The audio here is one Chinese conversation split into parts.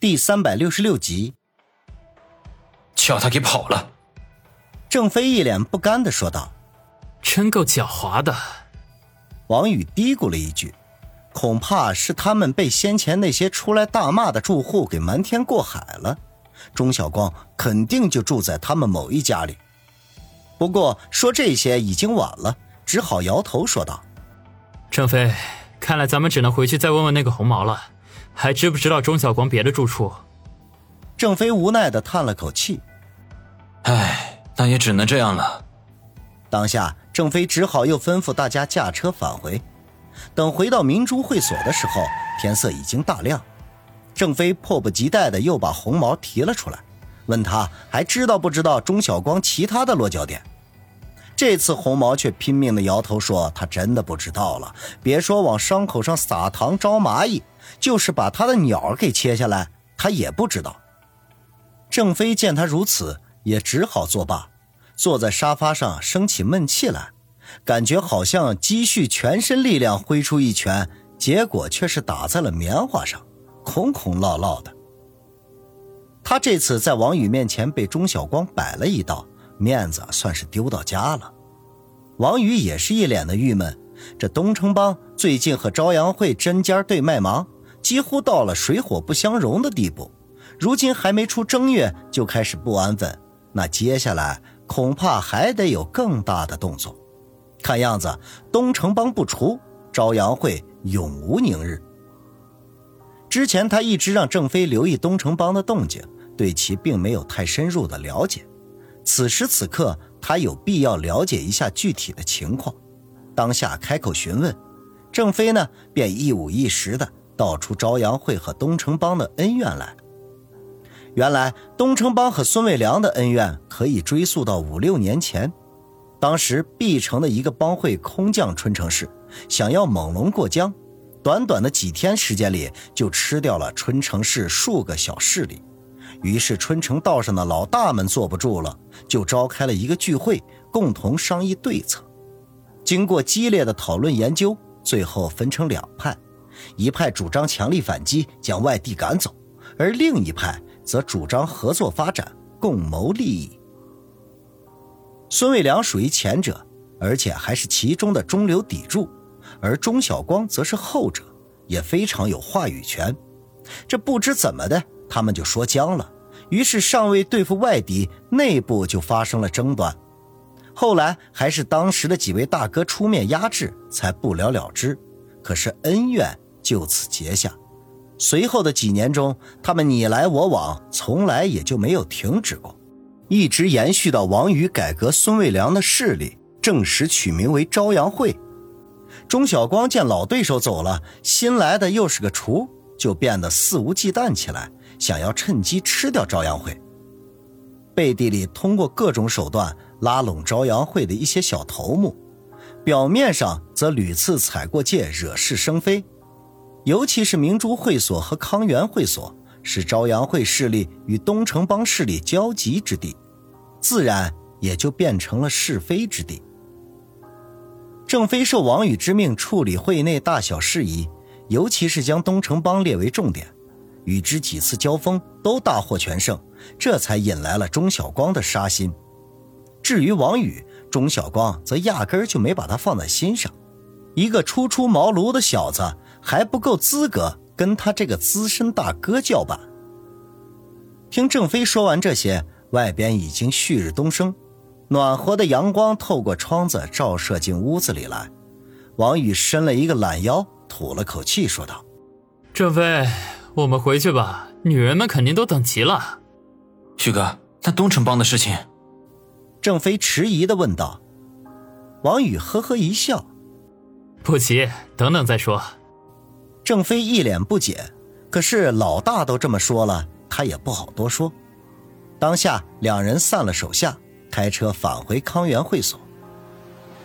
第366集。叫他给跑了。郑飞一脸不甘地说道。真够狡猾的。王宇嘀咕了一句，恐怕是他们被先前那些出来大骂的住户给瞒天过海了，钟晓光肯定就住在他们某一家里。不过说这些已经晚了，只好摇头说道。郑飞，看来咱们只能回去再问问那个红毛了，还知不知道钟晓光别的住处？郑飞无奈地叹了口气。唉，那也只能这样了。当下郑飞只好又吩咐大家驾车返回。等回到明珠会所的时候，天色已经大亮。郑飞迫不及待地又把红毛提了出来，问他还知道不知道钟晓光其他的落脚点。这次红毛却拼命地摇头说他真的不知道了，别说往伤口上撒糖招蚂蚁，就是把他的鸟给切下来他也不知道。郑飞见他如此，也只好作罢，坐在沙发上生起闷气来，感觉好像积蓄全身力量挥出一拳，结果却是打在了棉花上，空空落落的。他这次在王宇面前被钟晓光摆了一道，面子算是丢到家了。王宇也是一脸的郁闷，这东城帮最近和朝阳会针尖对麦芒，几乎到了水火不相容的地步，如今还没出正月就开始不安分，那接下来恐怕还得有更大的动作。看样子东城帮不除，朝阳会永无宁日。之前他一直让郑飞留意东城帮的动静，对其并没有太深入的了解，此时此刻他有必要了解一下具体的情况。当下开口询问，郑飞呢便一五一十的道出朝阳会和东城帮的恩怨来。原来东城帮和孙卫良的恩怨可以追溯到5-6年前，当时碧城的一个帮会空降春城市，想要猛龙过江，短短的几天时间里就吃掉了春城市数个小势力。于是春城道上的老大们坐不住了，就召开了一个聚会，共同商议对策。经过激烈的讨论研究，最后分成2派，一派主张强力反击，将外地赶走，而另一派则主张合作发展，共谋利益。孙卫良属于前者，而且还是其中的中流砥柱，而钟晓光则是后者，也非常有话语权。这不知怎么的，他们就说僵了，于是尚未对付外敌，内部就发生了争端。后来还是当时的几位大哥出面压制，才不了了之。可是恩怨就此结下，随后的几年中，他们你来我往，从来也就没有停止过，一直延续到王宇改革孙卫良的势力，正式取名为朝阳会。钟晓光见老对手走了，新来的又是个厨，就变得肆无忌惮起来，想要趁机吃掉朝阳会。背地里通过各种手段拉拢朝阳会的一些小头目，表面上则屡次踩过界，惹是生非。尤其是明珠会所和康源会所，使朝阳会势力与东城帮势力交集之地，自然也就变成了是非之地。郑飞受王宇之命处理会内大小事宜，尤其是将东城帮列为重点，与之几次交锋都大获全胜，这才引来了钟晓光的杀心。至于王宇，钟晓光则压根儿就没把他放在心上，一个初出茅庐的小子还不够资格跟他这个资深大哥叫板。听郑飞说完这些，外边已经旭日东升，暖和的阳光透过窗子照射进屋子里来。王宇伸了一个懒腰，吐了口气说道：“郑飞，我们回去吧，女人们肯定都等急了。”“旭哥，那东城帮的事情？”郑飞迟疑地问道。王宇呵呵一笑：“不急，等等再说。”郑飞一脸不解，可是老大都这么说了，他也不好多说。当下两人散了手下，开车返回康源会所。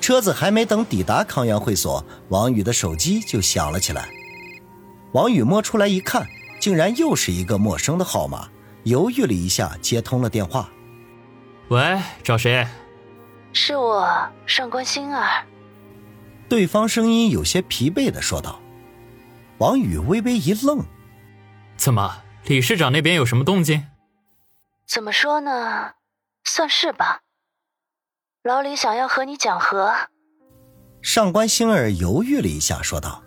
车子还没等抵达康源会所，王宇的手机就响了起来。王宇摸出来一看，竟然又是一个陌生的号码，犹豫了一下接通了电话。“喂，找谁？”“是我，上官星儿。”对方声音有些疲惫地说道。王宇微微一愣：“怎么李市长那边有什么动静？怎么说呢，算是吧。老李想要和你讲和。上官星儿犹豫了一下说道。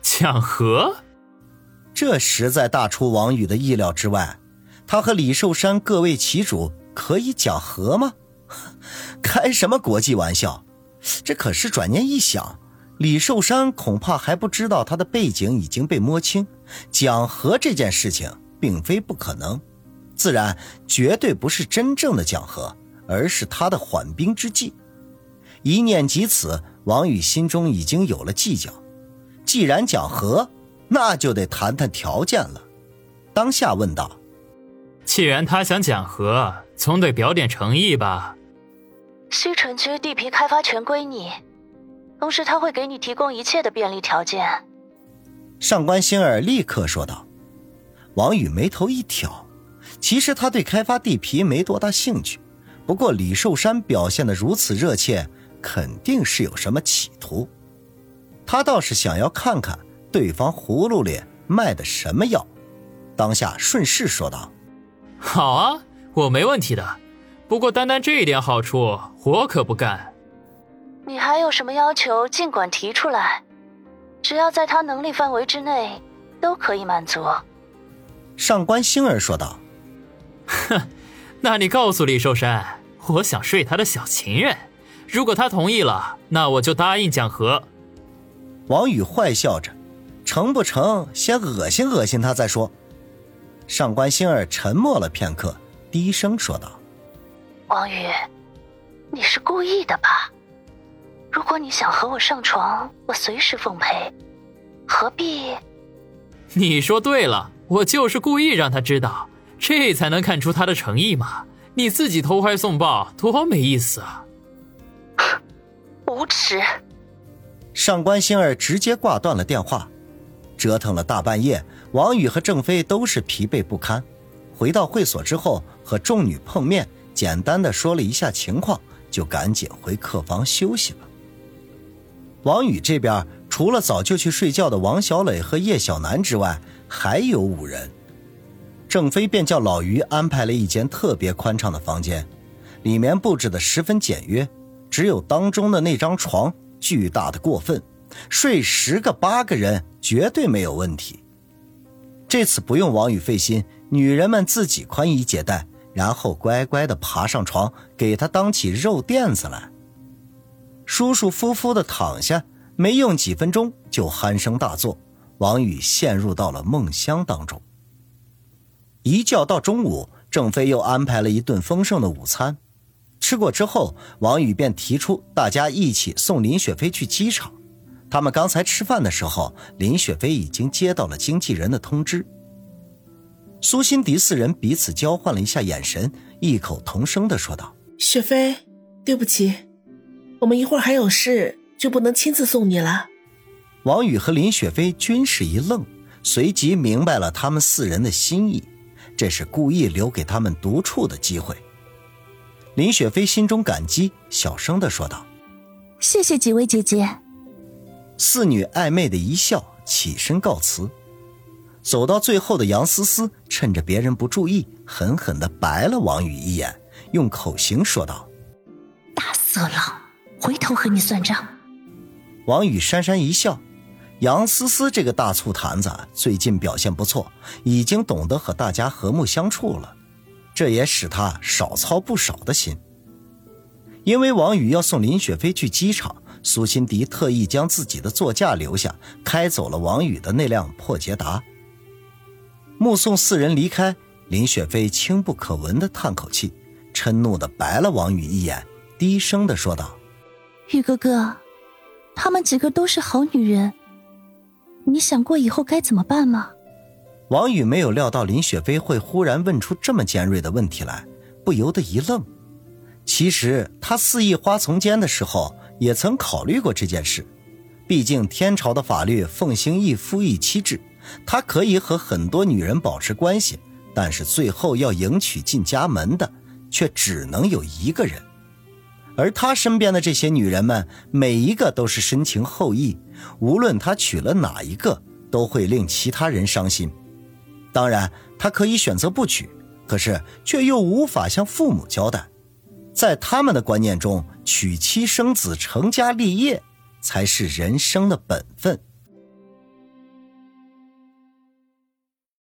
讲和？这实在大出王宇的意料之外，他和李寿山各为其主，可以讲和吗？开什么国际玩笑？这可是转念一想，李寿山恐怕还不知道他的背景已经被摸清，讲和这件事情并非不可能，自然绝对不是真正的讲和，而是他的缓兵之计。一念及此，王宇心中已经有了计较，既然讲和，那就得谈谈条件了。当下问道，既然他想讲和，总得表点诚意吧。西城区地皮开发权归你，同时他会给你提供一切的便利条件。上官星儿立刻说道。王宇眉头一挑，其实他对开发地皮没多大兴趣，不过李寿山表现得如此热切，肯定是有什么企图。他倒是想要看看对方葫芦里卖的什么药，当下顺势说道：“好啊，我没问题的。不过单单这一点好处，我可不干。你还有什么要求，尽管提出来，只要在他能力范围之内，都可以满足。”上官星儿说道：“哼，那你告诉李寿山，我想睡他的小情人。如果他同意了，那我就答应讲和。”王宇坏笑着。成不成先恶心恶心他再说。上官星儿沉默了片刻，低声说道，王宇，你是故意的吧？如果你想和我上床，我随时奉陪，何必？你说对了，我就是故意让他知道，这才能看出他的诚意嘛，你自己投怀送抱多没意思啊。无耻。上官星儿直接挂断了电话。折腾了大半夜，王宇和郑飞都是疲惫不堪，回到会所之后和众女碰面，简单的说了一下情况，就赶紧回客房休息了。王宇这边除了早就去睡觉的王小磊和叶小楠之外，还有5人。郑飞便叫老于安排了一间特别宽敞的房间，里面布置的十分简约，只有当中的那张床巨大的过分，睡10个8个人绝对没有问题。这次不用王宇费心，女人们自己宽衣解带，然后乖乖地爬上床，给他当起肉垫子来，舒舒服服地躺下，没用几分钟就鼾声大作，王宇陷入到了梦乡当中。一觉到中午，郑飞又安排了一顿丰盛的午餐，吃过之后，王宇便提出大家一起送林雪飞去机场。他们刚才吃饭的时候，林雪飞已经接到了经纪人的通知。苏辛迪4人彼此交换了一下眼神，异口同声地说道，雪飞，对不起，我们一会儿还有事，就不能亲自送你了。王宇和林雪飞均是一愣，随即明白了他们4人的心意，这是故意留给他们独处的机会。林雪飞心中感激，小声地说道，谢谢几位姐姐。4女暧昧的一笑，起身告辞。走到最后的杨思思趁着别人不注意，狠狠地白了王宇一眼，用口型说道，大色狼，回头和你算账。王宇姗姗一笑，杨思思这个大醋坛子最近表现不错，已经懂得和大家和睦相处了，这也使他少操不少的心。因为王宇要送林雪飞去机场，苏辛迪特意将自己的座驾留下，开走了王宇的那辆破捷达。目送4人离开，林雪飞轻不可闻地叹口气，嗔怒地白了王宇一眼，低声地说道，宇哥哥，他们几个都是好女人，你想过以后该怎么办吗？王宇没有料到林雪飞会忽然问出这么尖锐的问题来，不由得一愣。其实他肆意花丛间的时候也曾考虑过这件事，毕竟天朝的法律奉行一夫一妻制，他可以和很多女人保持关系，但是最后要迎娶进家门的却只能有1个人。而他身边的这些女人们，每一个都是深情厚意，无论他娶了哪一个，都会令其他人伤心。当然他可以选择不娶，可是却又无法向父母交代。在他们的观念中，娶妻生子成家立业才是人生的本分。